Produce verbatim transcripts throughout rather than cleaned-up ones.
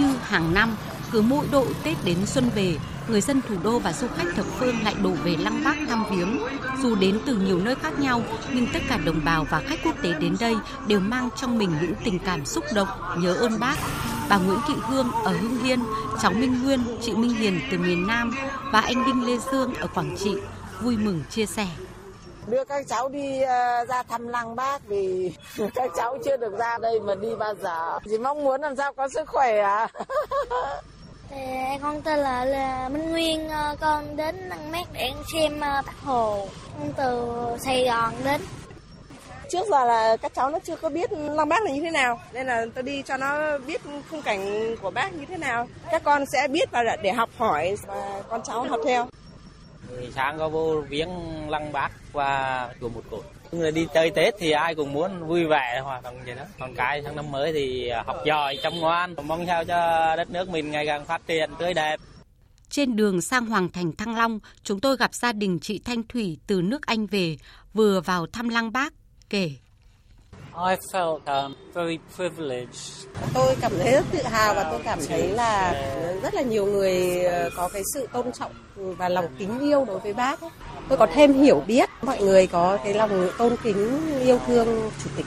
như hàng năm, cứ mỗi độ Tết đến xuân về, người dân thủ đô và du khách thập phương lại đổ về Lăng Bác thăm viếng. Dù đến từ nhiều nơi khác nhau, nhưng tất cả đồng bào và khách quốc tế đến đây đều mang trong mình những tình cảm xúc động, nhớ ơn Bác. Bà Nguyễn Thị Hương ở Hưng Yên, cháu Minh Nguyên, chị Minh Hiền từ miền Nam và anh Đinh Lê Dương ở Quảng Trị vui mừng chia sẻ. Đưa các cháu đi ra thăm Lăng Bác vì các cháu chưa được ra đây mà đi bao giờ. Chỉ mong muốn làm sao có sức khỏe à. Con tên là, là Minh Nguyên, con đến Lăng Bác để xem Tạc Hồ, con từ Sài Gòn đến. Trước giờ là các cháu nó chưa có biết Lăng Bác là như thế nào, nên là tôi đi cho nó biết khung cảnh của Bác như thế nào. Các con sẽ biết và để học hỏi và con cháu học theo. Thì sáng có vô viếng Lăng Bác qua chùa Một Cột. Người đi chơi Tết thì ai cũng muốn vui vẻ hòa đồng vậy đó. Còn cái sang năm mới thì học giỏi, chăm ngoan, mong sao cho đất nước mình ngày càng phát triển tươi đẹp. Trên đường sang Hoàng Thành Thăng Long, chúng tôi gặp gia đình chị Thanh Thủy từ nước Anh về, vừa vào thăm Lăng Bác kể. I felt um, very privileged. Tôi cảm thấy rất tự hào và tôi cảm thấy là rất là nhiều người có cái sự tôn trọng và lòng kính yêu đối với Bác. Tôi có thêm hiểu biết, mọi người có cái lòng tôn kính yêu thương Chủ tịch.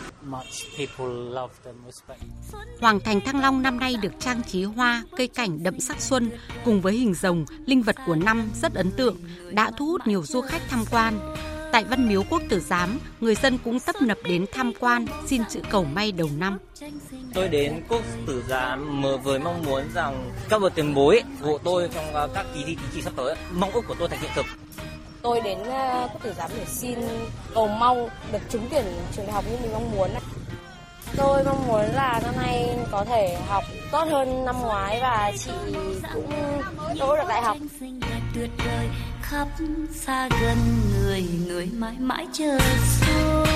Hoàng Thành Thăng Long năm nay được trang trí hoa, cây cảnh đậm sắc xuân cùng với hình rồng, linh vật của năm rất ấn tượng, đã thu hút nhiều du khách tham quan. Tại Văn Miếu Quốc Tử Giám, người dân cũng tấp nập đến tham quan, xin chữ cầu may đầu năm. Tôi đến Quốc Tử Giám với mong muốn rằng các bậc tiền bối hộ tôi trong các kỳ thi chính trị sắp tới, mong ước của tôi thành hiện thực. Tôi đến Quốc Tử Giám để xin cầu mong được trúng tuyển trường đại học như mình mong muốn. Tôi mong muốn là năm nay có thể học tốt hơn năm ngoái và chị cũng đỗ được đại học. Khắp xa gần người người mãi mãi chờ xuôi.